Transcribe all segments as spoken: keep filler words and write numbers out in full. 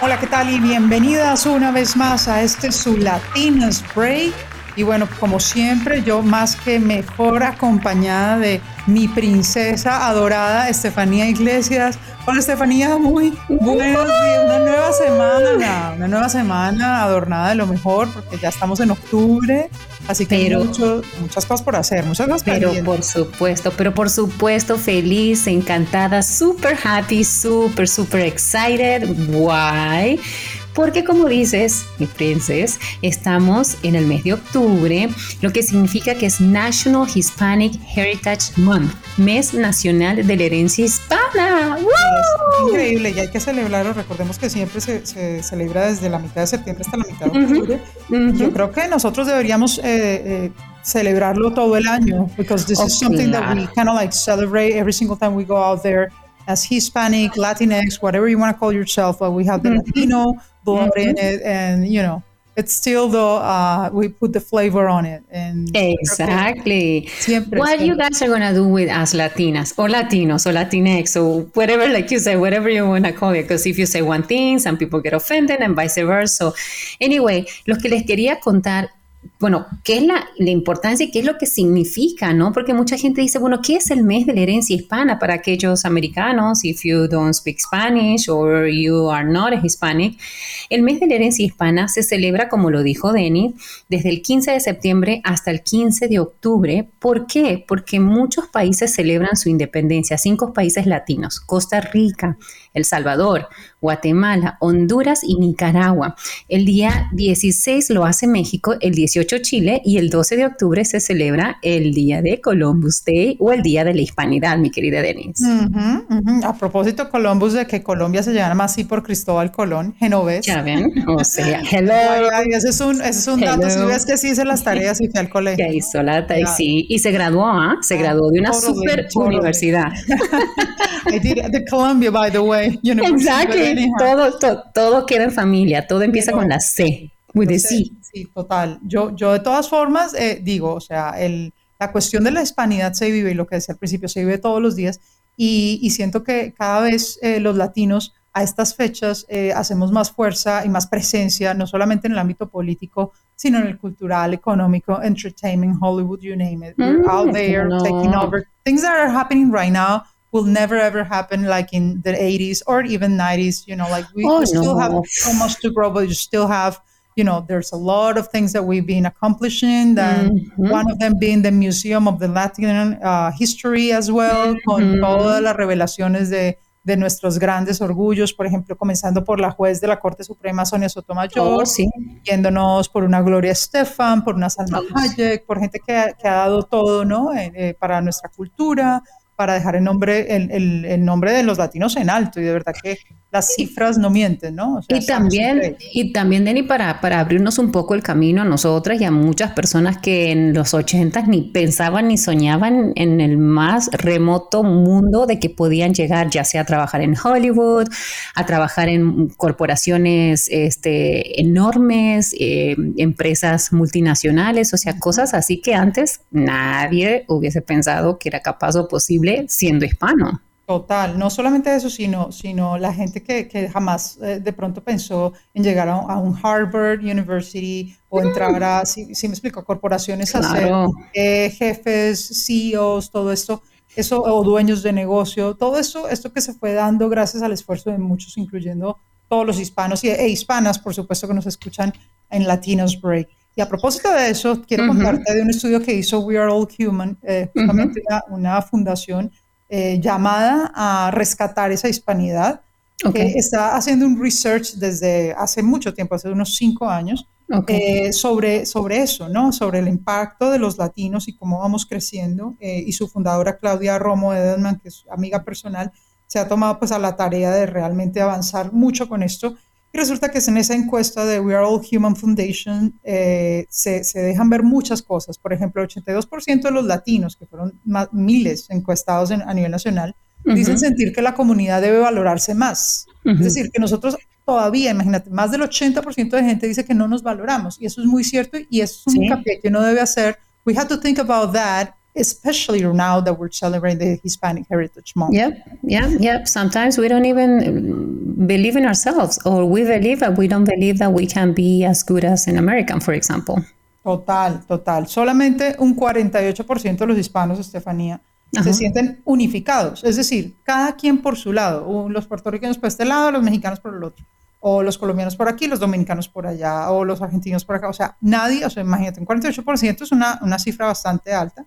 Hola, ¿qué tal? Y bienvenidas una vez más a este su Latinas Break. Y bueno, como siempre, yo más que mejor acompañada de mi princesa adorada, Estefanía Iglesias. Hola, Estefanía, muy buenos días. Una nueva semana, una nueva semana adornada de lo mejor, porque ya estamos en octubre. Así que pero, mucho, muchas cosas por hacer, muchas cosas Pero pendientes. por supuesto, pero por supuesto, feliz, encantada, super happy, super, super excited. Why? Porque como dices, mi princesa, estamos en el mes de octubre, lo que significa que es National Hispanic Heritage Month, mes nacional de la herencia hispana. ¡Woo! Es increíble, y hay que celebrarlo. Recordemos que siempre se, se celebra desde la mitad de septiembre hasta la mitad de octubre. Uh-huh. Uh-huh. Yo creo que nosotros deberíamos eh, eh, celebrarlo todo el año, because this oh, is something yeah. that we kind of like celebrate every single time we go out there as Hispanic, Latinx, whatever you want to call yourself. But we have the mm-hmm. Latino blood mm-hmm. in it, and you know, it's still the uh, we put the flavor on it. And exactly. Siempre, what siempre. You guys are gonna do with us Latinas or Latinos or Latinx or whatever, like you say, whatever you wanna call it, because if you say one thing, some people get offended and vice versa. Anyway, los que les quería contar. Bueno, ¿qué es la, la importancia? ¿Qué es lo que significa? ¿No? Porque mucha gente dice, bueno, ¿qué es el mes de la herencia hispana para aquellos americanos? If you don't speak Spanish or you are not Hispanic. El mes de la herencia hispana se celebra, como lo dijo Denny, desde el quince de septiembre hasta el quince de octubre. ¿Por qué? Porque muchos países celebran su independencia. Cinco países latinos: Costa Rica, El Salvador, Guatemala, Honduras y Nicaragua. El día dieciséis lo hace México, el dieciocho Chile, y el doce de octubre se celebra el Día de Columbus Day o el Día de la Hispanidad, mi querida Denise. Uh-huh, uh-huh. A propósito, Columbus, de que Colombia se llama así por Cristóbal Colón, genovés. Ya ven, o sea, hello. Ay, ay, ese es un, ese es un dato, si ves que sí hice las tareas y fui al colegio. Ya hizo la tarea, sí, y se graduó, ¿ah? ¿eh? Se graduó de una totally, super totally. universidad. I did at the Columbia, by the way. You know, exactly. Todo, to, todo queda en familia, todo empieza pero, con la C, with the C. Sí, total. Yo, yo de todas formas eh, digo, o sea, el, la cuestión de la hispanidad se vive, y lo que decía al principio, se vive todos los días, y, y siento que cada vez eh, los latinos a estas fechas eh, hacemos más fuerza y más presencia, no solamente en el ámbito político, sino en el cultural, económico, entertainment, Hollywood, you name it. We're mm, out there no. taking over. Things that are happening right now will never ever happen like in the eighties or even nineties, you know, like we oh, no. still have so much to grow, but you still have, you know, there's a lot of things that we've been accomplishing, and mm-hmm. one of them being the Museum of the Latin uh, History as well, con mm-hmm. todas las revelaciones de, de nuestros grandes orgullos, por ejemplo, comenzando por la juez de la Corte Suprema, Sonia Sotomayor, oh, sí. yéndonos por una Gloria Estefan, por una Salma Hayek, por gente que, que ha dado todo, ¿no? Eh, eh, para nuestra cultura. para dejar el nombre, el, el, el nombre de los latinos en alto, y de verdad que las cifras no mienten, ¿no? O sea, y también, y también, Denny, para, para abrirnos un poco el camino a nosotras y a muchas personas que en los ochentas ni pensaban ni soñaban en el más remoto mundo de que podían llegar, ya sea a trabajar en Hollywood, a trabajar en corporaciones este, enormes, eh, empresas multinacionales, o sea, cosas así que antes nadie hubiese pensado que era capaz o posible siendo hispano. Total, no solamente eso, sino, sino la gente que, que jamás eh, de pronto pensó en llegar a un, a un Harvard University o entrar a, si, si me explico, a corporaciones, claro, a ser eh, jefes, C E Os, todo esto, eso, o dueños de negocio, todo eso, esto que se fue dando gracias al esfuerzo de muchos, incluyendo todos los hispanos y, e hispanas, por supuesto, que nos escuchan en Latinos Break. Y a propósito de eso, quiero uh-huh. contarte de un estudio que hizo We Are All Human, eh, justamente uh-huh. una, una fundación eh, llamada a rescatar esa hispanidad, okay, que está haciendo un research desde hace mucho tiempo, hace unos cinco años, okay, eh, sobre, sobre eso, ¿no? Sobre el impacto de los latinos y cómo vamos creciendo. Eh, y su fundadora, Claudia Romo Edelman, que es amiga personal, se ha tomado pues a la tarea de realmente avanzar mucho con esto. Y resulta que en esa encuesta de We Are All Human Foundation eh, se, se dejan ver muchas cosas. Por ejemplo, el ochenta y dos por ciento de los latinos, que fueron más, miles encuestados en, a nivel nacional, uh-huh. dicen sentir que la comunidad debe valorarse más. Uh-huh. Es decir, que nosotros todavía, imagínate, más del ochenta por ciento de gente dice que no nos valoramos. Y eso es muy cierto y eso es un sí. hincapié que uno debe hacer. We have to think about that, especially now that we're celebrating the Hispanic Heritage Month. Yep, yep, yep. Sometimes we don't even believe in ourselves, or we believe that we don't believe that we can be as good as an American, for example. Total, total. Solamente un cuarenta y ocho por ciento de los hispanos, Estefanía, uh-huh. se sienten unificados. Es decir, cada quien por su lado. Los puertorriqueños por este lado, los mexicanos por el otro. O los colombianos por aquí, los dominicanos por allá, o los argentinos por acá. O sea, nadie, o sea, imagínate, un cuarenta y ocho por ciento es una, una cifra bastante alta,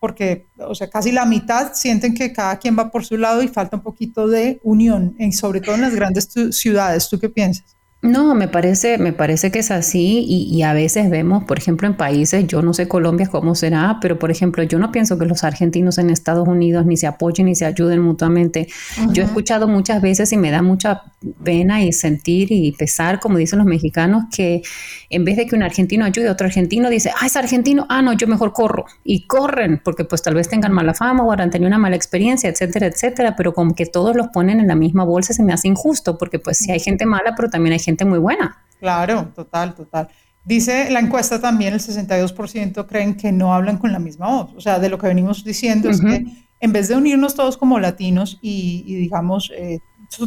porque, o sea, casi la mitad sienten que cada quien va por su lado y falta un poquito de unión, y sobre todo en las grandes tu- ciudades. ¿Tú qué piensas? No, me parece, me parece que es así y, y a veces vemos, por ejemplo, en países, yo no sé Colombia cómo será, pero por ejemplo, yo no pienso que los argentinos en Estados Unidos ni se apoyen ni se ayuden mutuamente. Uh-huh. Yo he escuchado muchas veces y me da mucha pena y sentir y pesar, como dicen los mexicanos, que en vez de que un argentino ayude a otro argentino, dice, ah, es argentino, ah, no, yo mejor corro. Y corren, porque pues tal vez tengan mala fama o habrán tenido una mala experiencia, etcétera, etcétera, pero como que todos los ponen en la misma bolsa se me hace injusto, porque pues sí hay gente mala, pero también hay gente muy buena. Claro, total, total. Dice la encuesta también, el sesenta y dos por ciento creen que no hablan con la misma voz. O sea, de lo que venimos diciendo uh-huh. es que en vez de unirnos todos como latinos y, y digamos, eh,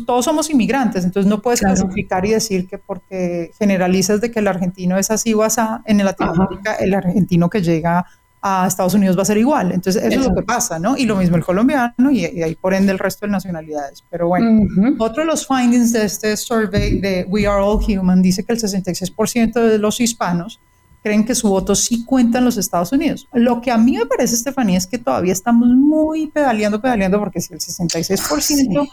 todos somos inmigrantes, entonces no puedes claro. clasificar y decir que porque generalizas de que el argentino es así o así, en Latinoamérica uh-huh. el argentino que llega a Estados Unidos va a ser igual. Entonces eso, eso es lo que pasa, ¿no? Y lo mismo el colombiano y, y ahí por ende el resto de nacionalidades. Pero bueno, uh-huh. otro de los findings de este survey de We Are All Human dice que el sesenta y seis por ciento de los hispanos creen que su voto sí cuenta en los Estados Unidos. Lo que a mí me parece, Estefanía, es que todavía estamos muy pedaleando, pedaleando, porque si el sesenta y seis por ciento sí.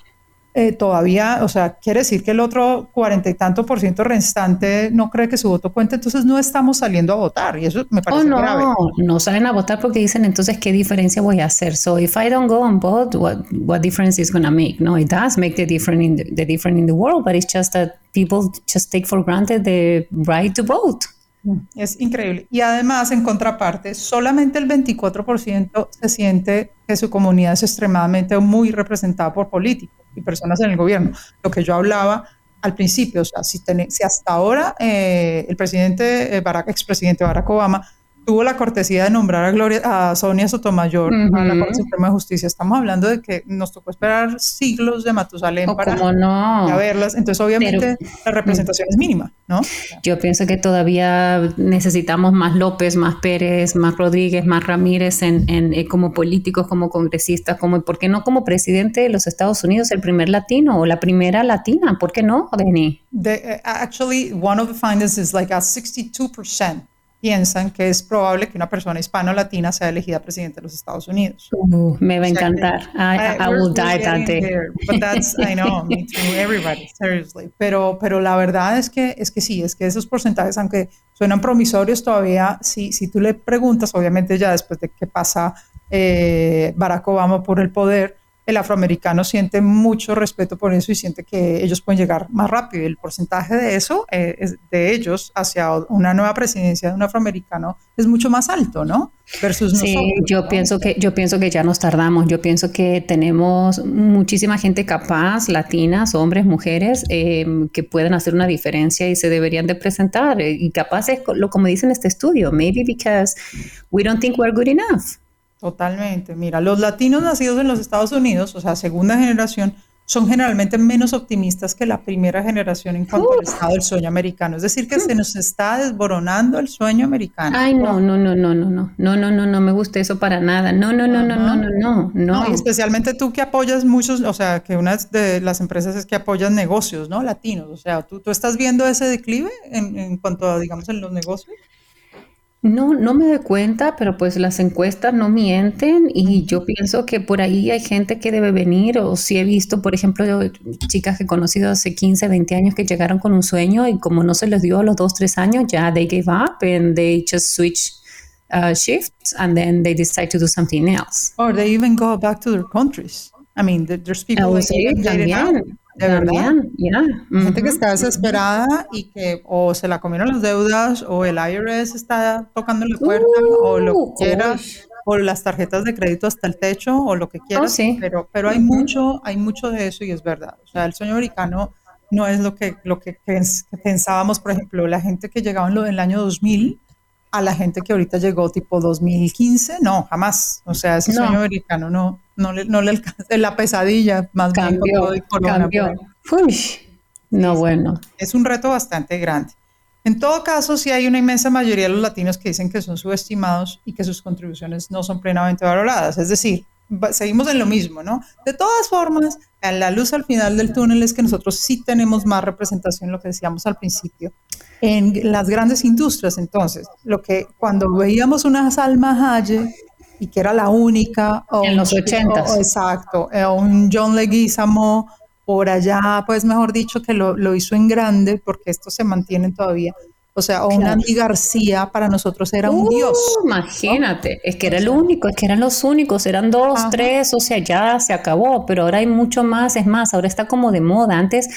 eh, todavía, o sea, quiere decir que el otro cuarenta y tanto por ciento restante no cree que su voto cuente, entonces no estamos saliendo a votar y eso me parece oh, no, grave. No salen a votar porque dicen, entonces, ¿qué diferencia voy a hacer? So, if I don't go and vote, what, what difference is going to make? No, it does make the difference, in the, the difference in the world, but it's just that people just take for granted the right to vote. Es increíble. Y además, en contraparte, solamente el veinticuatro por ciento se siente que su comunidad es extremadamente o muy representada por políticos y personas en el gobierno. Lo que yo hablaba al principio, o sea, si, ten, si hasta ahora eh, el presidente eh, Barack, expresidente Barack Obama tuvo la cortesía de nombrar a Gloria, a Sonia Sotomayor uh-huh. a la Corte Suprema de Justicia, estamos hablando de que nos tocó esperar siglos de Matusalén oh, para no. verlas, entonces obviamente Pero, la representación uh-huh. es mínima, ¿no? Yo pienso que todavía necesitamos más López, más Pérez, más Rodríguez, más Ramírez en, en, en como políticos, como congresistas, como, ¿por qué no como presidente de los Estados Unidos, el primer latino o la primera latina? ¿Por qué no, Denny? The, uh, actually, one of the findings is like a sixty-two percent piensan que es probable que una persona hispano-latina sea elegida presidente de los Estados Unidos. Uh, me va a encantar. I, I, I will die that day. There, but that's, I know, me too, everybody, seriously. Pero, pero la verdad es que, es que sí, es que esos porcentajes, aunque suenan promisorios todavía, si, si tú le preguntas, obviamente ya después de que pasa eh, Barack Obama por el poder, el afroamericano siente mucho respeto por eso y siente que ellos pueden llegar más rápido. El porcentaje de eso, eh, es de ellos hacia una nueva presidencia de un afroamericano es mucho más alto, ¿no? Versus nosotros. Sí, yo pienso que yo pienso que ya nos tardamos. Yo pienso que tenemos muchísima gente capaz, latinas, hombres, mujeres, eh, que pueden hacer una diferencia y se deberían de presentar. Y capaz es lo como dice en este estudio. Maybe because we don't think we're good enough. Totalmente. Mira, los latinos nacidos en los Estados Unidos, o sea, segunda generación, son generalmente menos optimistas que la primera generación en cuanto uh. al estado del sueño americano. Es decir, que uh. se nos está desboronando el sueño americano. Ay, no, no, no, no, no, no, no, no, no, no me gusta eso para nada. No, no, no, no, no, no, no, no. No, especialmente tú que apoyas muchos, o sea, que una de las empresas es que apoyas negocios, ¿no? Latinos, o sea, ¿tú, tú estás viendo ese declive en, en cuanto a, digamos, en los negocios? No, no me doy cuenta, pero pues las encuestas no mienten y yo pienso que por ahí hay gente que debe venir, o si he visto, por ejemplo, yo, chicas que he conocido hace quince, veinte años que llegaron con un sueño y como no se les dio a los dos, tres años, ya they gave up and they just switched uh, shifts and then they decide to do something else. Or they even go back to their countries. I mean, there's people who say that. De verdad, yeah. mm-hmm. Gente que está desesperada y que o se la comieron las deudas o el I R S está tocando la puerta uh, o lo que quieras, gosh. o las tarjetas de crédito hasta el techo o lo que quieras, oh, sí. pero pero hay uh-huh. mucho hay mucho de eso y es verdad. O sea, el sueño americano no es lo que lo que pensábamos, por ejemplo, la gente que llegaba en lo del año dos mil a la gente que ahorita llegó tipo dos mil quince, no, jamás. O sea, ese no. sueño americano no, no le, no le alcanza, la pesadilla más bien todo el corona. Cambió. Uy, no, bueno. Es un reto bastante grande. En todo caso, sí hay una inmensa mayoría de los latinos que dicen que son subestimados y que sus contribuciones no son plenamente valoradas. Es decir, seguimos en lo mismo, ¿no? De todas formas, la luz al final del túnel es que nosotros sí tenemos más representación, lo que decíamos al principio, en las grandes industrias. Entonces, lo que cuando veíamos una Salma Hayek y que era la única, o en los ochentas, exacto, o un John Leguizamo por allá, pues mejor dicho que lo, lo hizo en grande, porque estos se mantienen todavía. O sea, o claro. Andy García para nosotros era un uh, dios. Imagínate, ¿no? Es que era el único, es que eran los únicos, eran dos, Ajá. tres, o sea, ya se acabó, pero ahora hay mucho más, es más, ahora está como de moda. Antes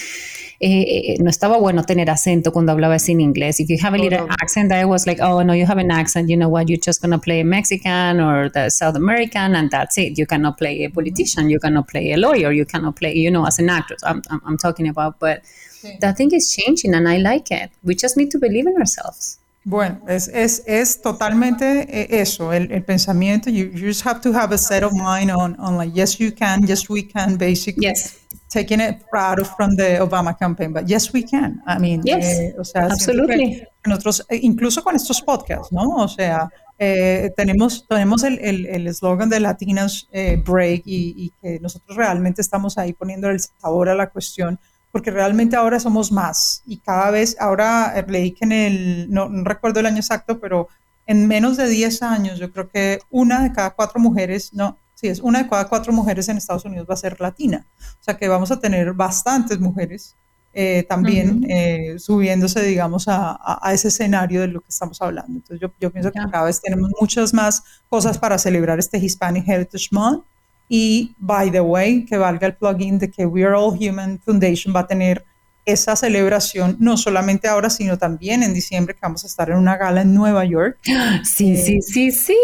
eh, eh, no estaba bueno tener acento cuando hablabas en inglés. If you have a little no, no. accent, I was like, oh, no, you have an accent, you know what, you're just gonna play a Mexican or the South American and that's it. You cannot play a politician, you cannot play a lawyer, you cannot play, you know, as an actress, I'm, I'm, I'm talking about, but... Sí. That thing is changing and I like it. We just need to believe in ourselves. Bueno, es, es, es totalmente eso, el, el pensamiento. You, you just have to have a set of mind on, on like, yes, you can, yes, we can, basically. Yes. Taking it out from the Obama campaign, but yes, we can. I mean, yes, eh, o sea, absolutely. Nosotros, incluso con estos podcasts, ¿no? O sea, eh, tenemos, tenemos el, el, el eslogan de Latinas eh, Break y, y que nosotros realmente estamos ahí poniendo el sabor a la cuestión, porque realmente ahora somos más y cada vez, ahora leí que en el, no, no recuerdo el año exacto, pero en menos de diez años yo creo que una de cada cuatro mujeres, no, sí, es una de cada cuatro mujeres en Estados Unidos va a ser latina. O sea que vamos a tener bastantes mujeres eh, también uh-huh. eh, subiéndose, digamos, a, a, a ese escenario de lo que estamos hablando. Entonces yo, yo pienso que yeah. cada vez tenemos muchas más cosas para celebrar este Hispanic Heritage Month. Y, by the way, que valga el plugin de que We Are All Human Foundation va a tener esa celebración, no solamente ahora, sino también en diciembre, que vamos a estar en una gala en Nueva York. Sí, eh, sí, sí, sí.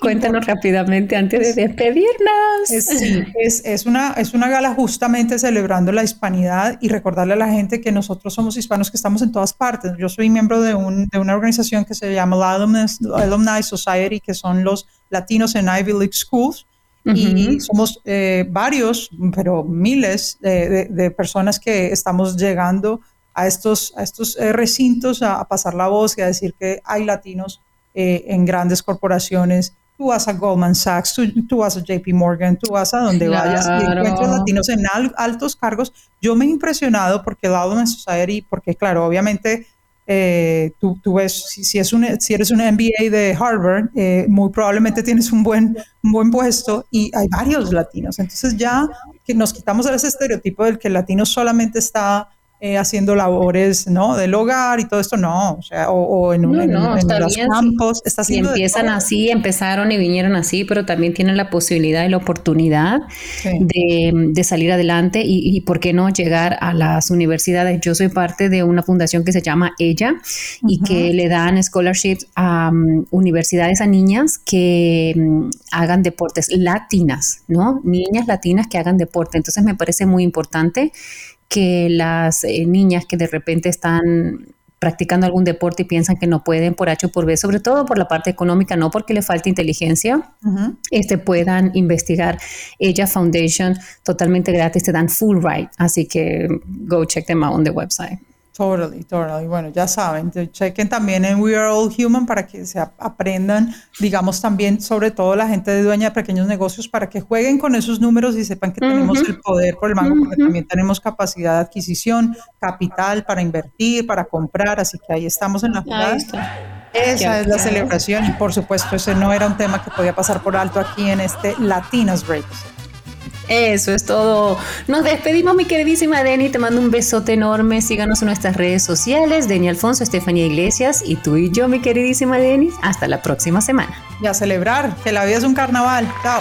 Cuéntanos por... rápidamente antes de despedirnos. Es, sí, es, es, una, es una gala justamente celebrando la hispanidad y recordarle a la gente que nosotros somos hispanos, que estamos en todas partes. Yo soy miembro de, un, de una organización que se llama la Alumni, Alumni Society, que son los latinos en Ivy League Schools. Y uh-huh. somos eh, varios, pero miles de, de, de personas que estamos llegando a estos, a estos eh, recintos a, a pasar la voz y a decir que hay latinos eh, en grandes corporaciones. Tú vas a Goldman Sachs, tú, tú vas a J P Morgan, tú vas a donde claro. vayas y encuentras latinos en al, altos cargos. Yo me he impresionado porque la Goldman Society, porque claro, obviamente... Eh, tú, tú ves, si, si, es un, si eres un M B A de Harvard, eh, muy probablemente tienes un buen, un buen puesto y hay varios latinos. Entonces ya que nos quitamos ese estereotipo del que el latino solamente está eh, haciendo labores, ¿no?, del hogar y todo esto, no, o sea, o, o en, no, en, no, en los bien, campos. Si, está si empiezan así, empezaron y vinieron así, pero también tienen la posibilidad y la oportunidad sí. de, de salir adelante y, y, ¿por qué no?, llegar a las universidades. Yo soy parte de una fundación que se llama Ella y uh-huh. que le dan scholarships a um, universidades a niñas que um, hagan deportes, latinas, ¿no?, niñas latinas que hagan deporte. Entonces me parece muy importante que las eh, niñas que de repente están practicando algún deporte y piensan que no pueden por H o por B, sobre todo por la parte económica, no porque le falte inteligencia, uh-huh. este, puedan investigar. A J A Foundation, totalmente gratis, te dan Fulbright, así que go check them out on the website. Totally, totally. Bueno, ya saben, chequen también en We Are All Human para que se aprendan, digamos también, sobre todo la gente de dueña de pequeños negocios, para que jueguen con esos números y sepan que uh-huh. tenemos el poder por el mango, porque uh-huh. también tenemos capacidad de adquisición, capital para invertir, para comprar, así que ahí estamos en la jugada. Esa es la celebración y por supuesto ese no era un tema que podía pasar por alto aquí en este Latinas Break. Eso es todo. Nos despedimos, mi queridísima Denny. Te mando un besote enorme. Síganos en nuestras redes sociales. Denny Alfonso, Estefanía Iglesias y tú y yo, mi queridísima Denny. Hasta la próxima semana. Y a celebrar, que la vida es un carnaval. Chao.